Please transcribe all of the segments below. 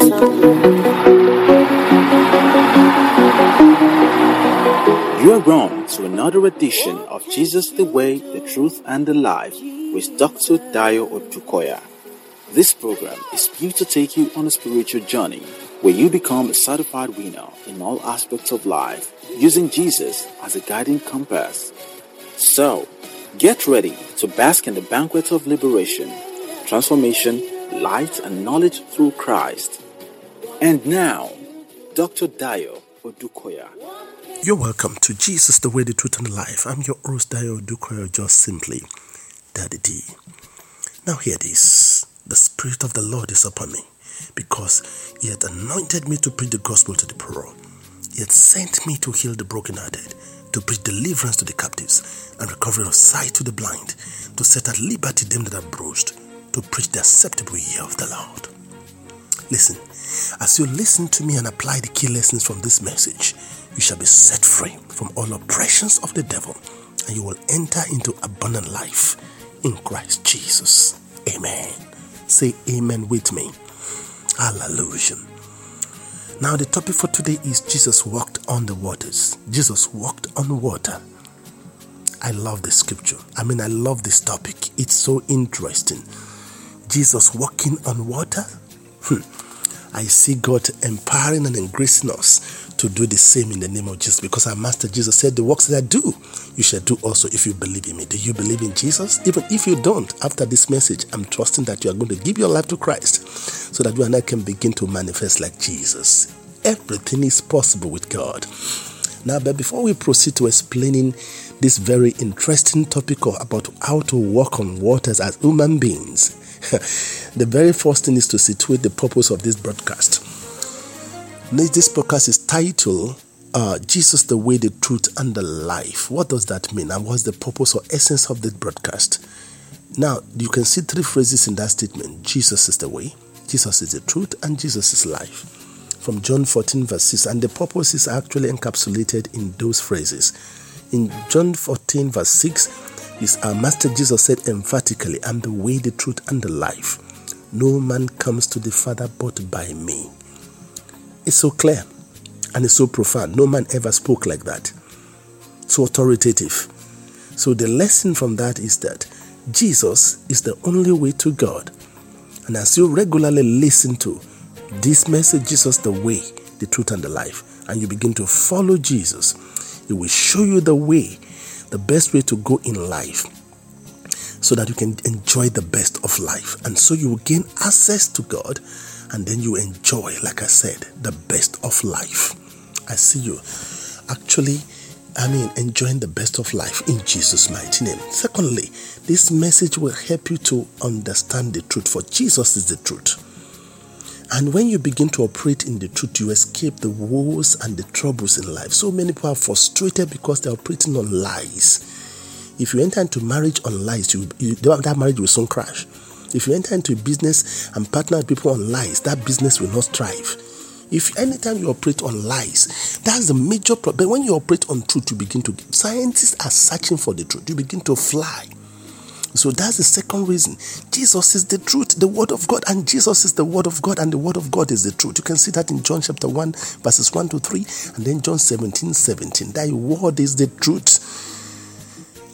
You are welcome to another edition of Jesus the Way, the Truth and the Life with Dr. Adedayo Odukoya. This program is built to take you on a spiritual journey where you become a certified winner in all aspects of life using Jesus as a guiding compass. So, get ready to bask in the banquet of liberation, transformation, light and knowledge through Christ. And now, Dr. Adedayo Odukoya. You're welcome to Jesus, the Way, the Truth, and the Life. I'm your host, Adedayo Odukoya, just simply Daddy D. Now hear this. The Spirit of the Lord is upon me, because He hath anointed me to preach the gospel to the poor. He hath sent me to heal the brokenhearted, to preach deliverance to the captives, and recovery of sight to the blind, to set at liberty them that are bruised, to preach the acceptable year of the Lord. Listen, as you listen to me and apply the key lessons from this message, you shall be set free from all oppressions of the devil, and you will enter into abundant life in Christ Jesus. Amen. Say amen with me. Hallelujah. Now the topic for today is Jesus walked on the waters. Jesus walked on water. I love this scripture. I love this topic. It's so interesting. Jesus walking on water. I see God empowering and engracing us to do the same in the name of Jesus, because our Master Jesus said, the works that I do, you shall do also if you believe in me. Do you believe in Jesus? Even if you don't, after this message, I'm trusting that you are going to give your life to Christ so that you and I can begin to manifest like Jesus. Everything is possible with God. Now, but before we proceed to explaining this very interesting topic about how to walk on waters as human beings, the very first thing is to situate the purpose of this broadcast. This podcast is titled Jesus, the Way, the Truth, and the Life. What does that mean? And what's the purpose or essence of this broadcast? Now, you can see three phrases in that statement. Jesus is the way, Jesus is the truth, and Jesus is life. From John 14 verse 6. And the purpose is actually encapsulated in those phrases. In John 14 verse 6, is our Master Jesus said emphatically, I'm the way, the truth, and the life. No man comes to the Father but by me. It's so clear and it's so profound. No man ever spoke like that. So authoritative. So the lesson from that is that Jesus is the only way to God. And as you regularly listen to this message, Jesus, the way, the truth, and the life, and you begin to follow Jesus, He will show you the way, the best way to go in life, so that you can enjoy the best of life. And so you will gain access to God, and then you enjoy, like I said, the best of life. I see you enjoying the best of life in Jesus' mighty name. Secondly, this message will help you to understand the truth, for Jesus is the truth. And when you begin to operate in the truth, you escape the woes and the troubles in life. So many people are frustrated because they're operating on lies. If you enter into marriage on lies, that marriage will soon crash. If you enter into a business and partner with people on lies, that business will not thrive. If anytime you operate on lies, that's the major problem. But when you operate on truth, scientists are searching for the truth. You begin to fly. So that's the second reason. Jesus is the truth, the Word of God, and Jesus is the Word of God, and the Word of God is the truth. You can see that in John chapter 1, verses 1 to 3, and then John 17:17. Thy Word is the truth.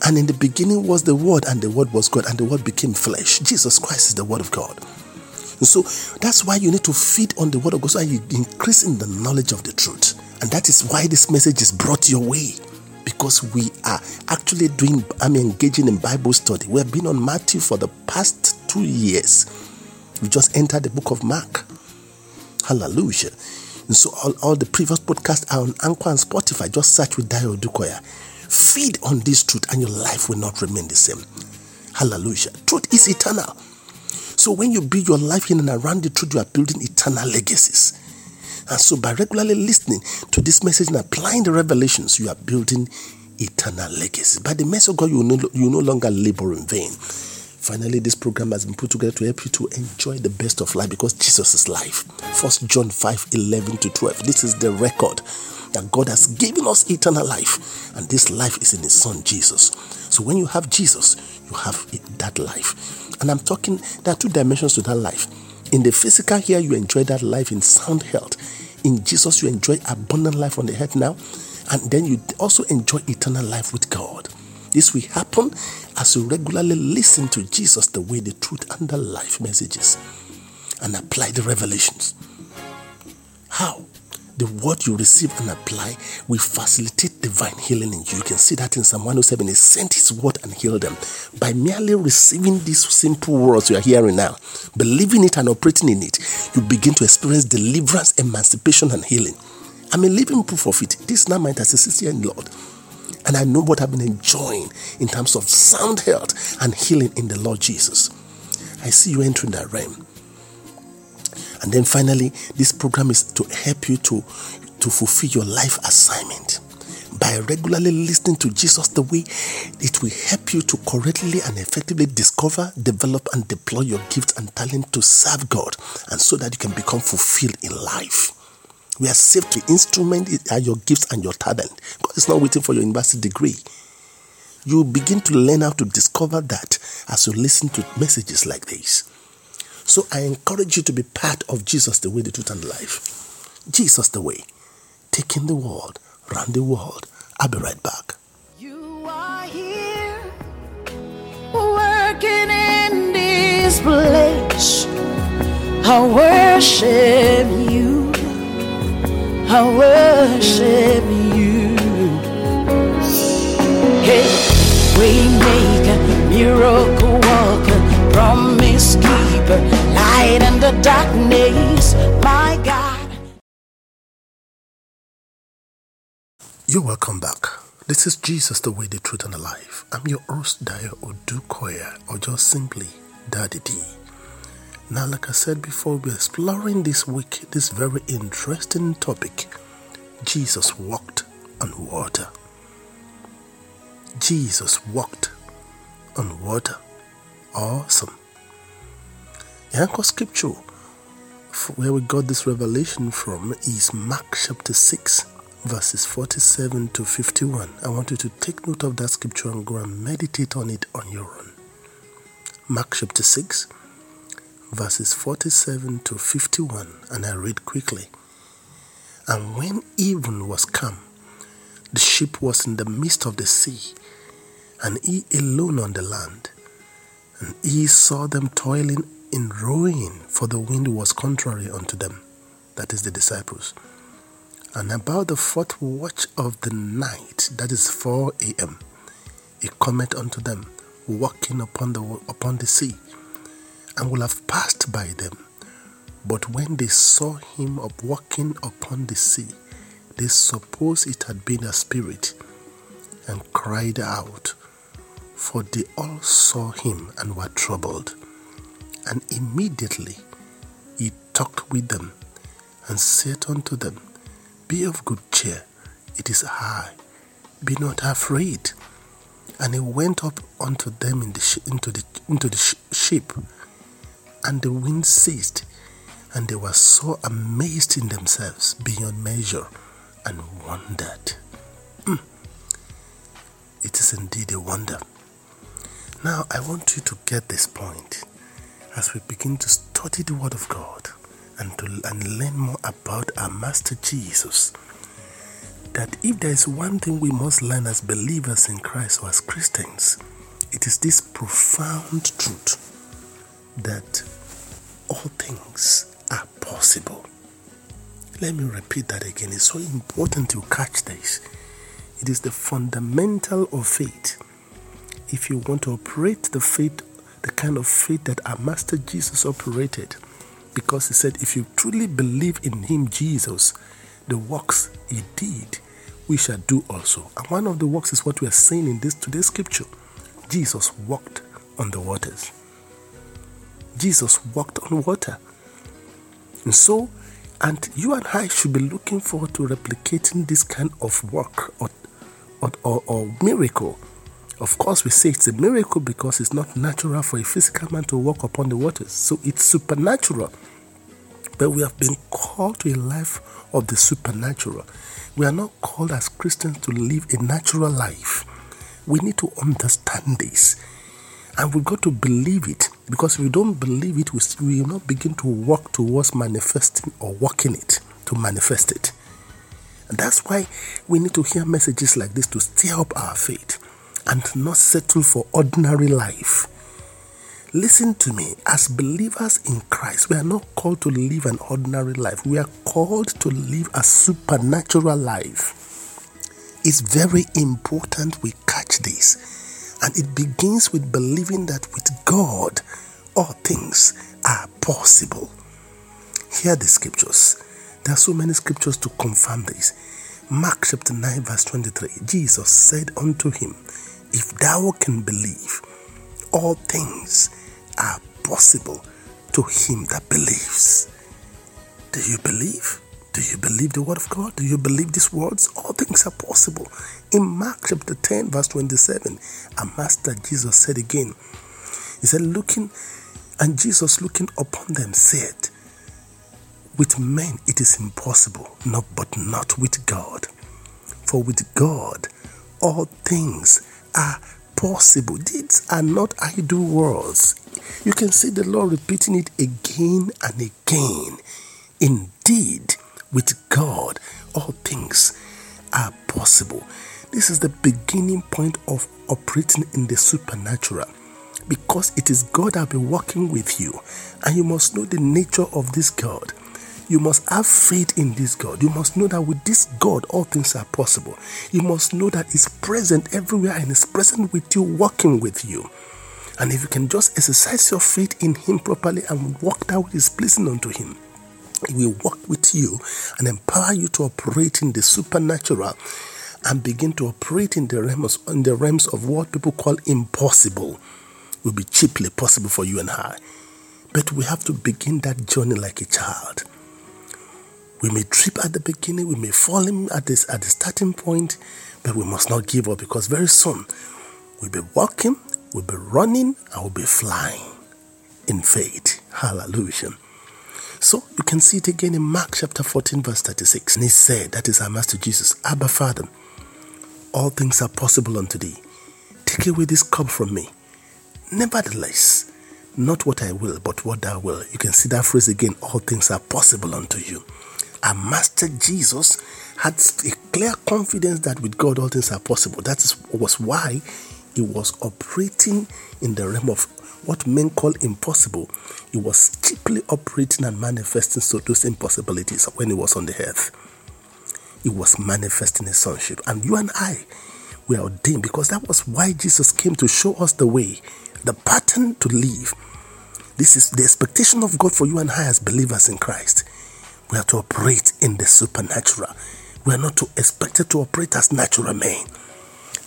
And in the beginning was the Word, and the Word was God, and the Word became flesh. Jesus Christ is the Word of God. And so that's why you need to feed on the Word of God, so you increase in the knowledge of the truth. And that is why this message is brought your way. Because we are actually engaging in Bible study. We have been on Matthew for the past 2 years. We just entered the book of Mark. Hallelujah. And so all the previous podcasts are on Anchor and Spotify. Just search with Adedayo Odukoya. Feed on this truth and your life will not remain the same. Hallelujah. Truth is eternal. So when you build your life in and around the truth, you are building eternal legacies. And so by regularly listening to this message and applying the revelations, you are building eternal legacy. By the mercy of God, you no longer labor in vain. Finally, this program has been put together to help you to enjoy the best of life, because Jesus is life. 1 John 5:11 to 12. This is the record that God has given us eternal life. And this life is in His Son, Jesus. So when you have Jesus, you have that life. And I'm talking, there are two dimensions to that life. In the physical here, you enjoy that life in sound health. In Jesus, you enjoy abundant life on the earth now. And then you also enjoy eternal life with God. This will happen as you regularly listen to Jesus, the way, the truth, and the life messages, and apply the revelations. How? The word you receive and apply will facilitate divine healing in you. You can see that in Psalm 107. He sent his word and healed them. By merely receiving these simple words you are hearing now, believing it and operating in it, you begin to experience deliverance, emancipation, and healing. I'm a living proof of it. This is now my intercessor in Lord. And I know what I've been enjoying in terms of sound health and healing in the Lord Jesus. I see you entering that realm. And then finally, this program is to help you to fulfill your life assignment. By regularly listening to Jesus the way, it will help you to correctly and effectively discover, develop, and deploy your gifts and talent to serve God, and so that you can become fulfilled in life. We are saved to instrument your gifts and your talent. God is not waiting for your university degree. You begin to learn how to discover that as you listen to messages like this. So I encourage you to be part of Jesus, the way, the truth, and life. Jesus, the way. Taking the world, round the world. I'll be right back. You are here, working in this place. I worship you. I worship you. Hey, Waymaker, miracle worker, promise keeper, light in the darkness, my God. You're welcome back. This is Jesus, the way, the truth, and the life. I'm your host, Adedayo Odukoya, or just simply Daddy D. Now, like I said before, we're exploring this week this very interesting topic. Jesus walked on water. Jesus walked on water. Awesome. The anchor scripture where we got this revelation from is Mark chapter 6, verses 47 to 51. I want you to take note of that scripture and go and meditate on it on your own. Mark chapter 6. Verses 47 to 51, and I read quickly. And when even was come, the ship was in the midst of the sea, and he alone on the land. And he saw them toiling in rowing, for the wind was contrary unto them. That is the disciples. And about the fourth watch of the night, that is 4 a.m., he cometh unto them, walking upon the sea, and will have passed by them. But when they saw him walking upon the sea, they supposed it had been a spirit, and cried out, for they all saw him and were troubled. And immediately he talked with them, and said unto them, be of good cheer, it is I, be not afraid. And he went up unto them into the ship, and the wind ceased, and they were so amazed in themselves beyond measure, and wondered. It is indeed a wonder. Now, I want you to get this point as we begin to study the Word of God and learn more about our Master Jesus. That if there is one thing we must learn as believers in Christ or as Christians, it is this profound truth that all things are possible. Let me repeat that again. It's so important you catch this. It is the fundamental of faith. If you want to operate the faith, the kind of faith that our Master Jesus operated, because he said, if you truly believe in him, Jesus, the works he did, we shall do also. And one of the works is what we are seeing in this today's scripture. Jesus walked on the waters. Jesus walked on water. And you and I should be looking forward to replicating this kind of work or miracle. Of course, we say it's a miracle because it's not natural for a physical man to walk upon the waters. So it's supernatural. But we have been called to a life of the supernatural. We are not called as Christians to live a natural life. We need to understand this. And we've got to believe it, because if we don't believe it, we will not begin to work towards manifesting or working it to manifest it. And that's why we need to hear messages like this to stir up our faith and not settle for ordinary life. Listen to me, as believers in Christ, we are not called to live an ordinary life. We are called to live a supernatural life. It's very important we catch this. And it begins with believing that with God, all things are possible. Hear the scriptures. There are so many scriptures to confirm this. Mark chapter 9 verse 23, Jesus said unto him, if thou can believe, all things are possible to him that believes. Do you believe? Do you believe the word of God? Do you believe these words? All things are possible. In Mark chapter 10 verse 27, our master Jesus said again, he said, Jesus looking upon them said, with men it is impossible, but not with God. For with God all things are possible. These are not idle words. You can see the Lord repeating it again and again. Indeed, with God, all things are possible. This is the beginning point of operating in the supernatural, because it is God that will be working with you, and you must know the nature of this God. You must have faith in this God. You must know that with this God, all things are possible. You must know that He's present everywhere and is present with you, walking with you. And if you can just exercise your faith in Him properly and walk that which is pleasing unto Him, He will walk with you and empower you to operate in the supernatural and begin to operate in the realms of what people call impossible. It will be cheaply possible for you and I. But we have to begin that journey like a child. We may trip at the beginning, we may fall in at the starting point, but we must not give up, because very soon we'll be walking, we'll be running, and we'll be flying in faith. Hallelujah. So you can see it again in Mark chapter 14 verse 36. And he said, that is our master Jesus, Abba Father, all things are possible unto thee. Take away this cup from me. Nevertheless, not what I will, but what thou will. You can see that phrase again, all things are possible unto you. Our master Jesus had a clear confidence that with God all things are possible. That was why he was operating in the realm of what men call impossible. He was cheaply operating and manifesting so those impossibilities when he was on the earth. He was manifesting his sonship. And you and I, we are ordained, because that was why Jesus came, to show us the way, the pattern to live. This is the expectation of God for you and I as believers in Christ. We are to operate in the supernatural. We are not expected to operate as natural men.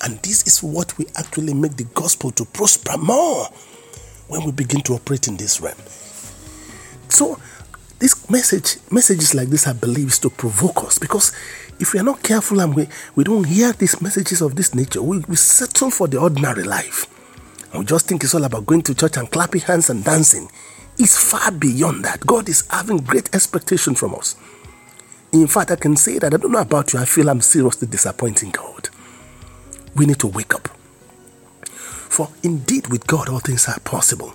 And this is what we actually make the gospel to prosper more when we begin to operate in this realm. So, this messages like this, I believe, is to provoke us, because if we are not careful and we don't hear these messages of this nature, we settle for the ordinary life. And we just think it's all about going to church and clapping hands and dancing. It's far beyond that. God is having great expectation from us. In fact, I can say that I don't know about you, I feel I'm seriously disappointing God. We need to wake up. For indeed, with God, all things are possible.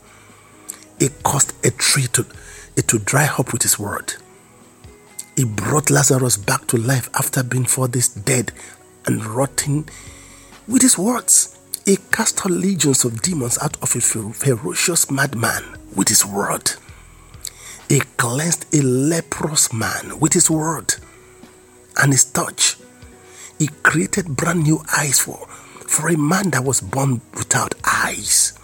It caused a tree to dry up with His word. He brought Lazarus back to life after being 4 days dead and rotting with His words. He cast out legions of demons out of a ferocious madman with His word. He cleansed a leprous man with His word and His touch. He created brand new eyes for a man that was born without eyes.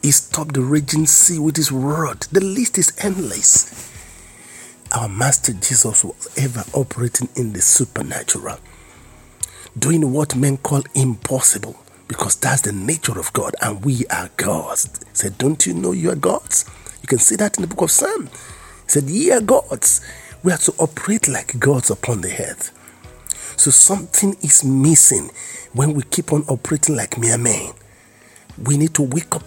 He stopped the raging sea with His word. The list is endless. Our master Jesus was ever operating in the supernatural, doing what men call impossible, because that's the nature of God, and we are gods. He said, don't you know you are gods? You can see that in the book of Psalms. He said, ye are gods. We are to operate like gods upon the earth. So something is missing when we keep on operating like mere men. We need to wake up.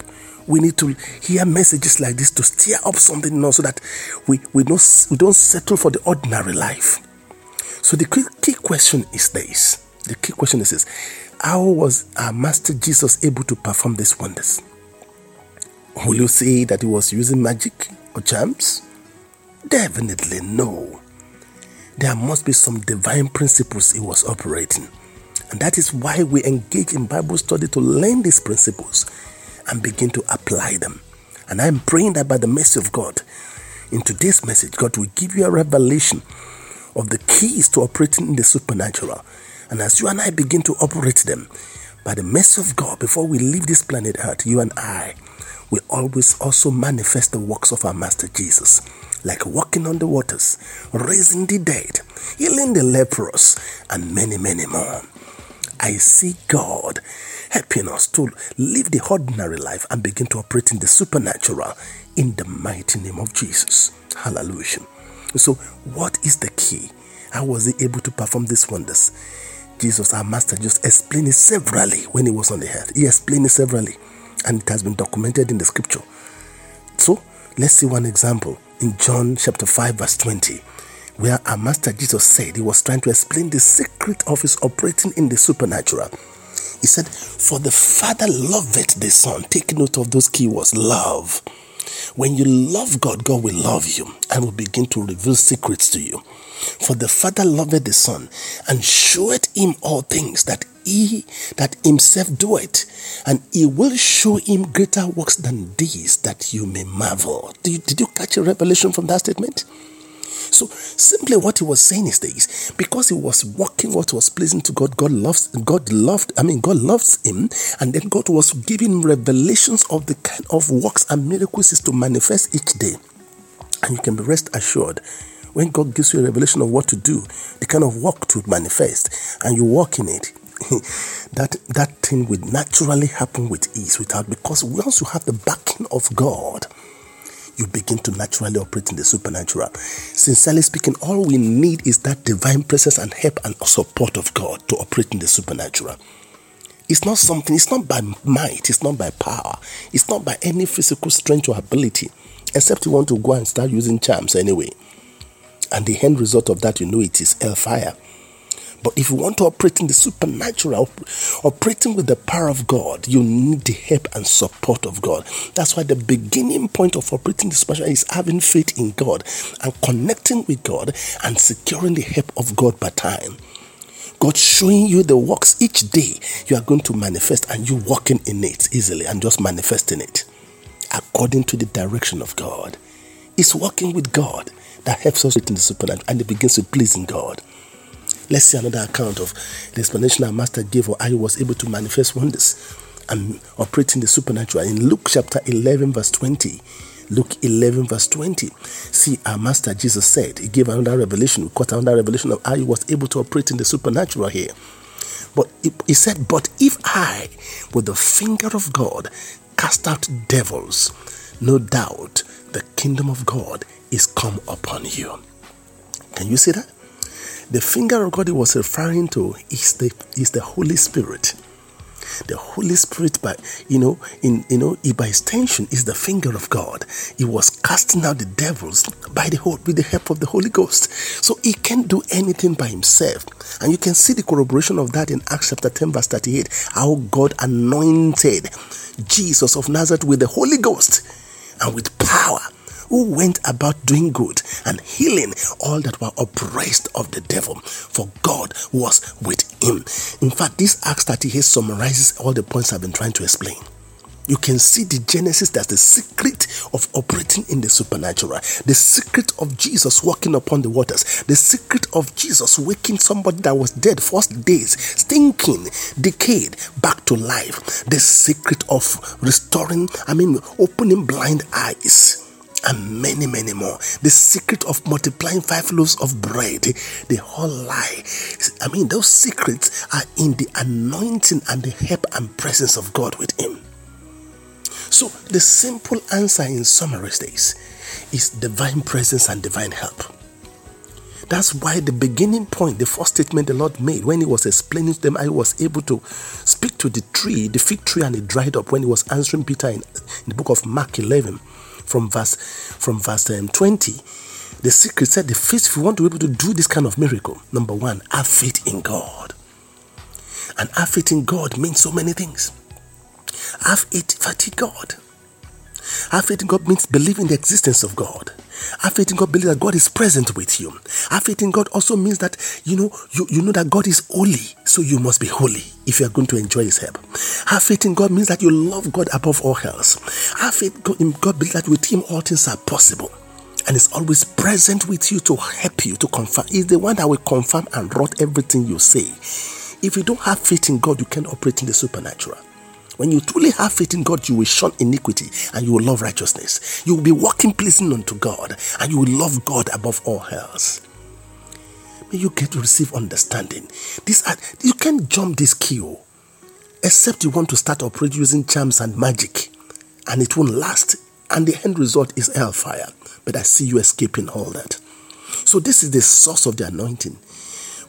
We need to hear messages like this to stir up something in us, so that we don't settle for the ordinary life. So the key question is this. The key question is this. How was our master Jesus able to perform these wonders? Will you say that he was using magic or charms? Definitely no. There must be some divine principles he was operating. And that is why we engage in Bible study to learn these principles and begin to apply them. And I'm praying that by the mercy of God, in today's message, God will give you a revelation of the keys to operating in the supernatural. And as you and I begin to operate them, by the mercy of God, before we leave this planet Earth, you and I will always also manifest the works of our Master Jesus, like walking on the waters, raising the dead, healing the leprous, and many, many more. I see God helping us to live the ordinary life and begin to operate in the supernatural in the mighty name of Jesus. Hallelujah. So, what is the key? How was he able to perform these wonders? Jesus, our Master, just explained it severally when he was on the earth. He explained it severally, and it has been documented in the scripture. So, let's see one example in John chapter 5 verse 20, where our Master Jesus said he was trying to explain the secret of his operating in the supernatural. He said, "For the Father loveth the Son." Take note of those key words, love. When you love God, God will love you and will begin to reveal secrets to you. For the Father loveth the Son, and showeth him all things that he that himself doeth, and he will show him greater works than these, that you may marvel. Did you catch a revelation from that statement? So simply what he was saying is this: because he was walking what was pleasing to God, God loves him, and then God was giving revelations of the kind of works and miracles is to manifest each day. And you can be rest assured, when God gives you a revelation of what to do, the kind of work to manifest, and you walk in it, that thing would naturally happen with ease, because once you have the backing of God, you begin to naturally operate in the supernatural. Sincerely speaking, all we need is that divine presence and help and support of God to operate in the supernatural. It's not by might, it's not by power, it's not by any physical strength or ability, except you want to go and start using charms anyway. And the end result of that, it is hellfire. But if you want to operate in the supernatural, operating with the power of God, you need the help and support of God. That's why the beginning point of operating the supernatural is having faith in God and connecting with God and securing the help of God by time. God showing you the works each day you are going to manifest, and you walking in it easily and just manifesting it according to the direction of God. It's walking with God that helps us in the supernatural, and it begins with pleasing God. Let's see another account of the explanation our Master gave or how he was able to manifest wonders and operate in the supernatural. In Luke chapter 11 verse 20, Luke 11 verse 20, see our Master Jesus said, he gave another revelation, we caught another revelation of how he was able to operate in the supernatural here. But he said, "But if I, with the finger of God, cast out devils, no doubt the kingdom of God is come upon you." Can you see that? The finger of God he was referring to is the Holy Spirit. The Holy Spirit, by extension, is the finger of God. He was casting out the devils with the help of the Holy Ghost. So he can't do anything by himself. And you can see the corroboration of that in Acts chapter 10 verse 38, how God anointed Jesus of Nazareth with the Holy Ghost and with power, who went about doing good and healing all that were oppressed of the devil, for God was with him. In fact, this Acts 38 summarizes all the points I've been trying to explain. You can see the genesis, that's the secret of operating in the supernatural, the secret of Jesus walking upon the waters, the secret of Jesus waking somebody that was dead 4 days, stinking, decayed, back to life, the secret of opening blind eyes, and many, many more. The secret of multiplying 5 loaves of bread. The whole lie. Those secrets are in the anointing and the help and presence of God with him. So, the simple answer in summary states is divine presence and divine help. That's why the beginning point, the first statement the Lord made when he was explaining to them, I was able to speak to the fig tree, and it dried up, when he was answering Peter in the book of Mark 11. From verse 20, the secret said, the faith, if you want to be able to do this kind of miracle, number one, have faith in God. And have faith in God means so many things. Have faith in God. Have faith in God means believe in the existence of God. Have faith in God, believe that God is present with you. Have faith in God also means that you know that God is holy, so you must be holy if you are going to enjoy His help. Have faith in God means that you love God above all else. Have faith in God, believe that with Him all things are possible. And is always present with you to help you, to confirm. He's the one that will confirm and rot everything you say. If you don't have faith in God, you can't operate in the supernatural. When you truly have faith in God, you will shun iniquity and you will love righteousness. You will be walking pleasing unto God and you will love God above all else. May you get to receive understanding. You can't jump this queue except you want to start operating using charms and magic, and it won't last. And the end result is hellfire. But I see you escaping all that. So this is the source of the anointing.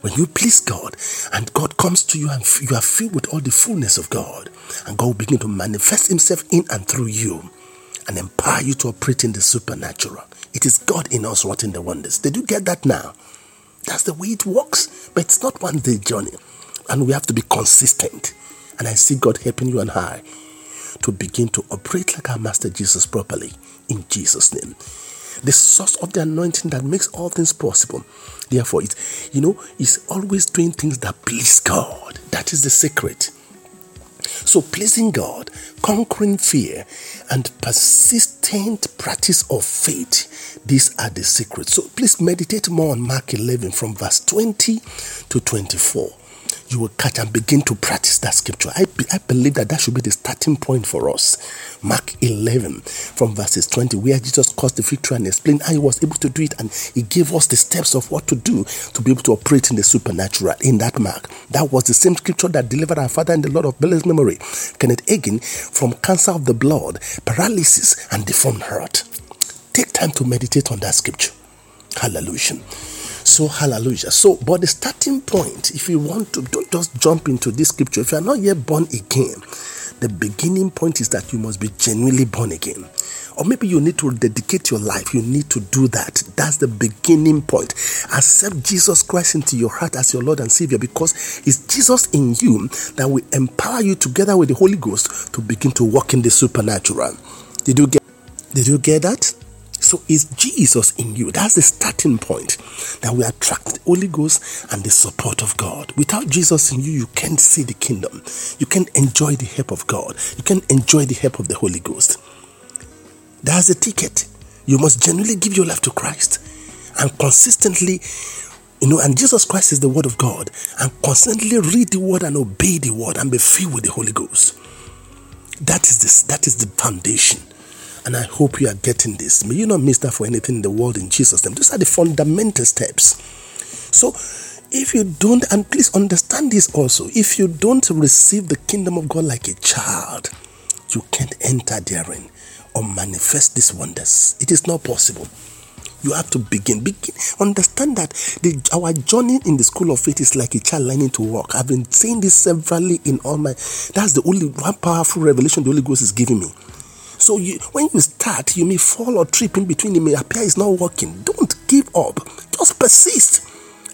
When you please God and God comes to you and you are filled with all the fullness of God, and God will begin to manifest Himself in and through you and empower you to operate in the supernatural. It is God in us working the wonders. Did you get that now? That's the way it works. But it's not one day journey. And we have to be consistent. And I see God helping you and I to begin to operate like our Master Jesus properly, in Jesus' name. The source of the anointing that makes all things possible. Therefore, it's always doing things that please God. That is the secret. So pleasing God, conquering fear, and persistent practice of faith, these are the secrets. So please meditate more on Mark 11 from verse 20 to 24. You will catch and begin to practice that scripture. I believe that should be the starting point for us. Mark 11 from verses 20, where Jesus caused the fig tree and explained how He was able to do it, and He gave us the steps of what to do to be able to operate in the supernatural in that Mark. That was the same scripture that delivered our father in the Lord of Belle's memory, Kenneth Hagin, from cancer of the blood, paralysis, and deformed heart. Take time to meditate on that scripture. Hallelujah. So hallelujah. So, but the starting point, if you want to, don't just jump into this scripture. If you are not yet born again, the beginning point is that you must be genuinely born again. Or maybe you need to dedicate your life. You need to do that. That's the beginning point. Accept Jesus Christ into your heart as your Lord and Savior, because it's Jesus in you that will empower you together with the Holy Ghost to begin to walk in the supernatural. Did you get that? So it's Jesus in you. That's the starting point, that we attract the Holy Ghost and the support of God. Without Jesus in you, you can't see the kingdom. You can't enjoy the help of God. You can't enjoy the help of the Holy Ghost. That's the ticket. You must genuinely give your life to Christ and consistently, and Jesus Christ is the Word of God, and constantly read the Word and obey the Word and be filled with the Holy Ghost. That is the foundation. And I hope you are getting this. May you not miss that for anything in the world, in Jesus' name. These are the fundamental steps. So, if you don't, and please understand this also, if you don't receive the kingdom of God like a child, you can't enter therein or manifest these wonders. It is not possible. You have to begin. Understand that our journey in the school of faith is like a child learning to walk. I've been saying this severally in all my... That's the only one powerful revelation the Holy Ghost is giving me. So when you start, you may fall or trip in between. It may appear it's not working. Don't give up. Just persist.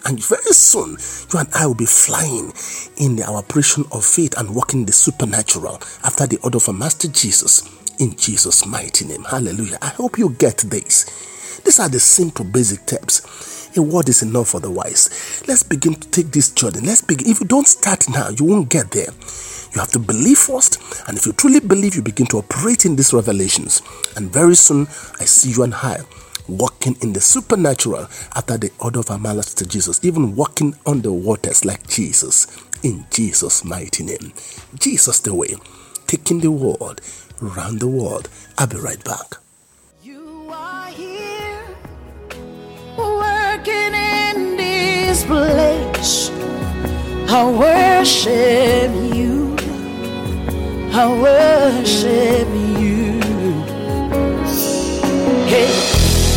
And very soon, you and I will be flying in our operation of faith and walking the supernatural after the order of our Master Jesus, in Jesus' mighty name. Hallelujah. I hope you get this. These are the simple basic steps. A word is enough for the wise. Let's begin to take this journey. Let's begin. If you don't start now, you won't get there. You have to believe first, and if you truly believe, you begin to operate in these revelations. And very soon, I see you and I walking in the supernatural after the order of our Master Jesus, even walking on the waters like Jesus, in Jesus' mighty name. Jesus the way, taking the world, around the world. I'll be right back. You are here, working in this place. I worship You. I worship You. Hey,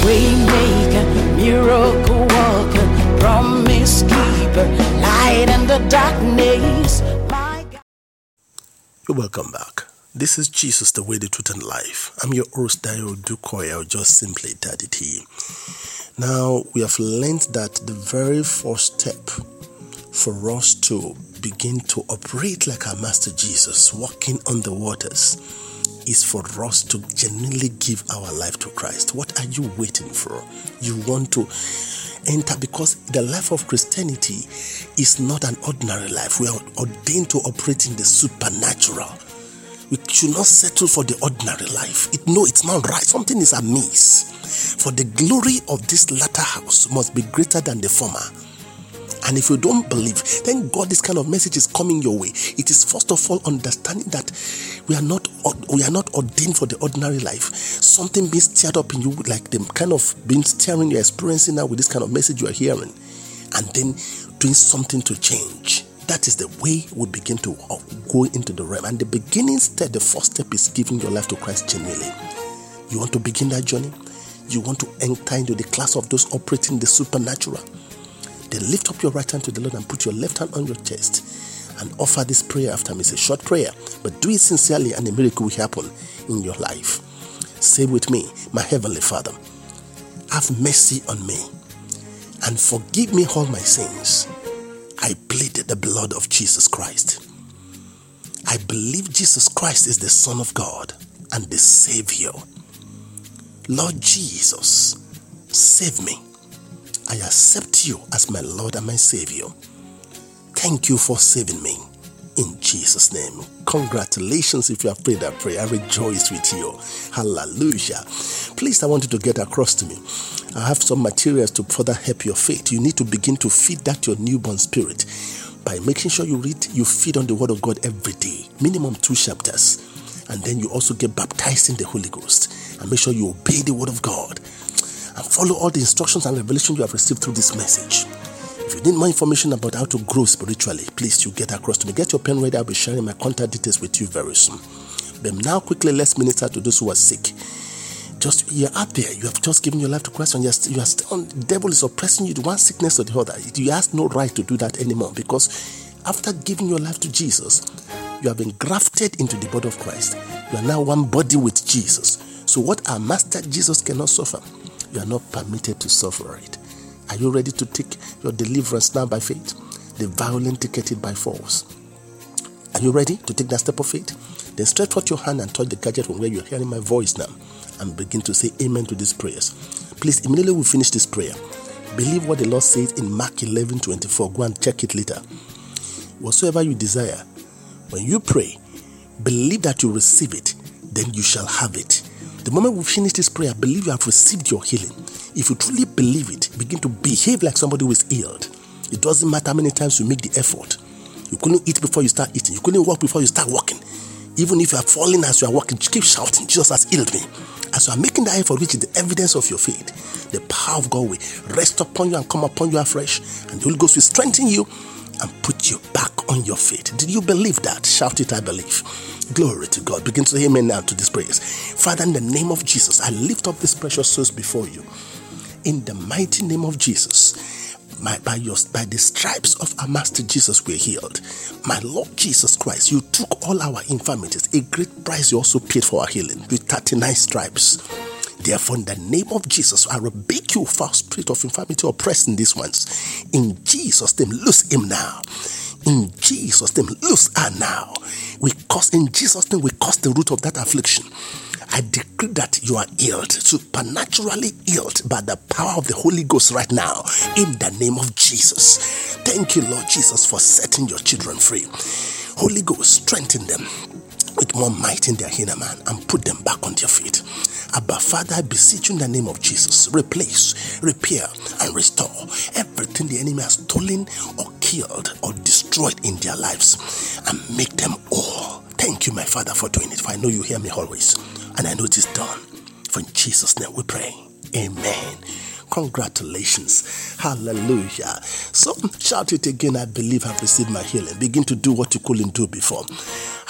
Waymaker, miracle worker, promise keeper, light in the darkness. My God. Welcome back. This is Jesus, the way, the truth, and life. I'm your host, Adedayo Odukoya, or just simply Daddy T. Now, we have learned that the very first step for us to begin to operate like our Master Jesus, walking on the waters, is for us to genuinely give our life to Christ. What are you waiting for? You want to enter, because the life of Christianity is not an ordinary life. We are ordained to operate in the supernatural. We should not settle for the ordinary life. It's not right. Something is amiss. For the glory of this latter house must be greater than the former. And if you don't believe, then God, this kind of message is coming your way. It is first of all understanding that we are not ordained for the ordinary life. Something being stirred up in you, like the kind of being stirring you're experiencing now with this kind of message you are hearing, and then doing something to change. That is the way we begin to go into the realm. And the beginning step, the first step, is giving your life to Christ genuinely. You want to begin that journey? You want to enter into the class of those operating the supernatural? Then lift up your right hand to the Lord and put your left hand on your chest and offer this prayer after me. It's a short prayer, but do it sincerely and a miracle will happen in your life. Say with me, my Heavenly Father, have mercy on me and forgive me all my sins. I plead the blood of Jesus Christ. I believe Jesus Christ is the Son of God and the Savior. Lord Jesus, save me. I accept you as my Lord and my Savior. Thank you for saving me. In Jesus' name. Congratulations if you have prayed that prayer. I rejoice with you. Hallelujah. Please, I want you to get across to me. I have some materials to further help your faith. You need to begin to feed that your newborn spirit by making sure you read, you feed on the Word of God every day. Minimum 2 chapters. And then you also get baptized in the Holy Ghost. And make sure you obey the Word of God. And follow all the instructions and revelation you have received through this message. If you need more information about how to grow spiritually, please, you get across to me. Get your pen ready. I'll be sharing my contact details with you very soon. But now, quickly, let's minister to those who are sick. Just, you're out there. You have just given your life to Christ, and you are still, the devil is oppressing you with one sickness or the other. You have no right to do that anymore, because after giving your life to Jesus, you have been grafted into the body of Christ. You are now one body with Jesus. So what our Master Jesus cannot suffer, you are not permitted to suffer it. Are you ready to take your deliverance now by faith? The violent ticketed by force. Are you ready to take that step of faith? Then stretch out your hand and touch the gadget from where you're hearing my voice now and begin to say amen to these prayers. Please, immediately we finish this prayer, believe what the Lord says in Mark 11:24. Go and check it later. Whatsoever you desire, when you pray, believe that you receive it, then you shall have it. The moment we finish this prayer, believe you have received your healing. If you truly believe it, begin to behave like somebody who is healed. It doesn't matter how many times you make the effort. You couldn't eat before you start eating. You couldn't walk before you start walking. Even if you are falling as you are walking, keep shouting, Jesus has healed me. As you are making that effort, which is the evidence of your faith, the power of God will rest upon you and come upon you afresh. And the Holy Ghost will strengthen you and put you back on your feet. Did you believe that? Shout it, I believe. Glory to God. Begin to say amen now to these prayers. Father, in the name of Jesus, I lift up these precious souls before you. In the mighty name of Jesus, by the stripes of our Master Jesus, we are healed. My Lord Jesus Christ, you took all our infirmities. A great price you also paid for our healing with 39 stripes. Therefore, in the name of Jesus, I rebuke you for spirit of infirmity oppressing these ones. In Jesus' name, loose him now. In Jesus' name, loose her now. In Jesus' name, we cause the root of that affliction. I decree that you are healed, supernaturally healed by the power of the Holy Ghost right now, in the name of Jesus. Thank you, Lord Jesus, for setting your children free. Holy Ghost, strengthen them with more might in their inner man and put them back on their feet. Abba, Father, I beseech you in the name of Jesus, replace, repair, and restore everything the enemy has stolen or killed or destroyed in their lives, and make them whole. Thank you, my Father, for doing it, for I know you hear me always, and I know it is done. For in Jesus' name we pray. Amen. Congratulations. Hallelujah. So shout it again, I believe I've received my healing. Begin to do what you couldn't do before.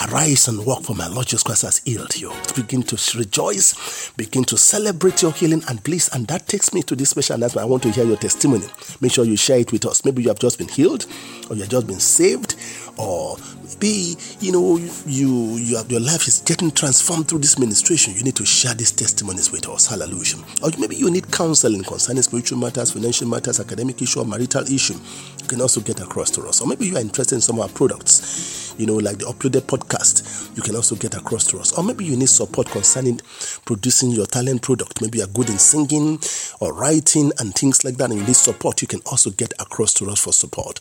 Arise and walk, for my Lord Jesus Christ has healed you. Begin to rejoice. Begin to celebrate your healing. And please, and that takes me to this special announcement. I want to hear your testimony. Make sure you share it with us. Maybe you have just been healed, or you have just been saved, or maybe, your life is getting transformed through this ministration. You need to share these testimonies with us. Hallelujah. Or maybe you need counseling concerning spiritual matters, financial matters, academic issue, or marital issue. You can also get across to us. Or maybe you are interested in some of our products, like the uploaded podcast podcast, you can also get across to us. Or maybe you need support concerning producing your talent product. Maybe you're good in singing or writing and things like that, and you need support, you can also get across to us for support.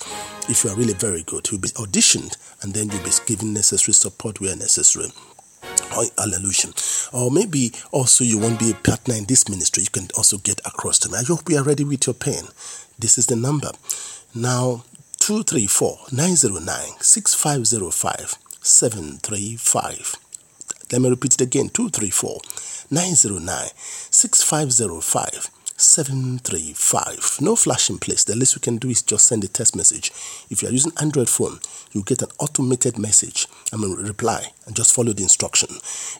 If you are really very good, you'll be auditioned, and then you'll be given necessary support where necessary. Hallelujah. Or maybe also you won't be a partner in this ministry, you can also get across to me. I hope you are ready with your pen. This is the number. Now, 234-909-6505-735. Let me repeat it again. 234-909-6505-735. No flashing place. The least you can do is just send a text message. If you are using Android phone, you get an automated message. Reply and just follow the instruction.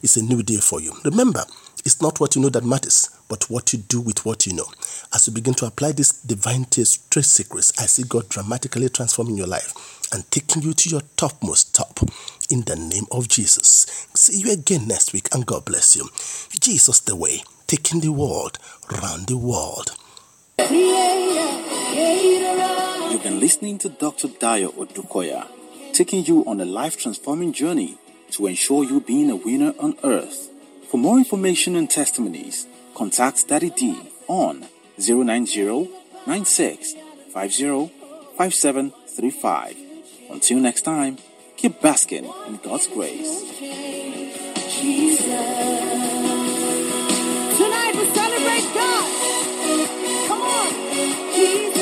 It's a new day for you. Remember, it's not what you know that matters, but what you do with what you know. As you begin to apply these divine trade secrets, I see God dramatically transforming your life and taking you to your topmost top in the name of Jesus. See you again next week, and God bless you. Jesus the way, taking the world round the world. You've been listening to Dr. Adedayo Odukoya, taking you on a life-transforming journey to ensure you being a winner on earth. For more information and testimonies, contact Daddy D on 090-9650-5735. Until next time, keep basking in God's grace. Jesus. Tonight we celebrate God. Come on, Jesus.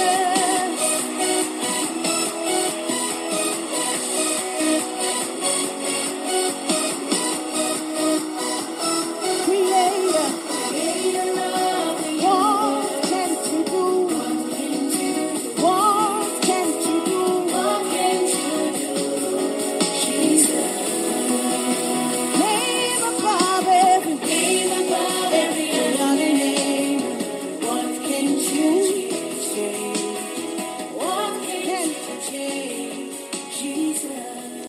Yeah.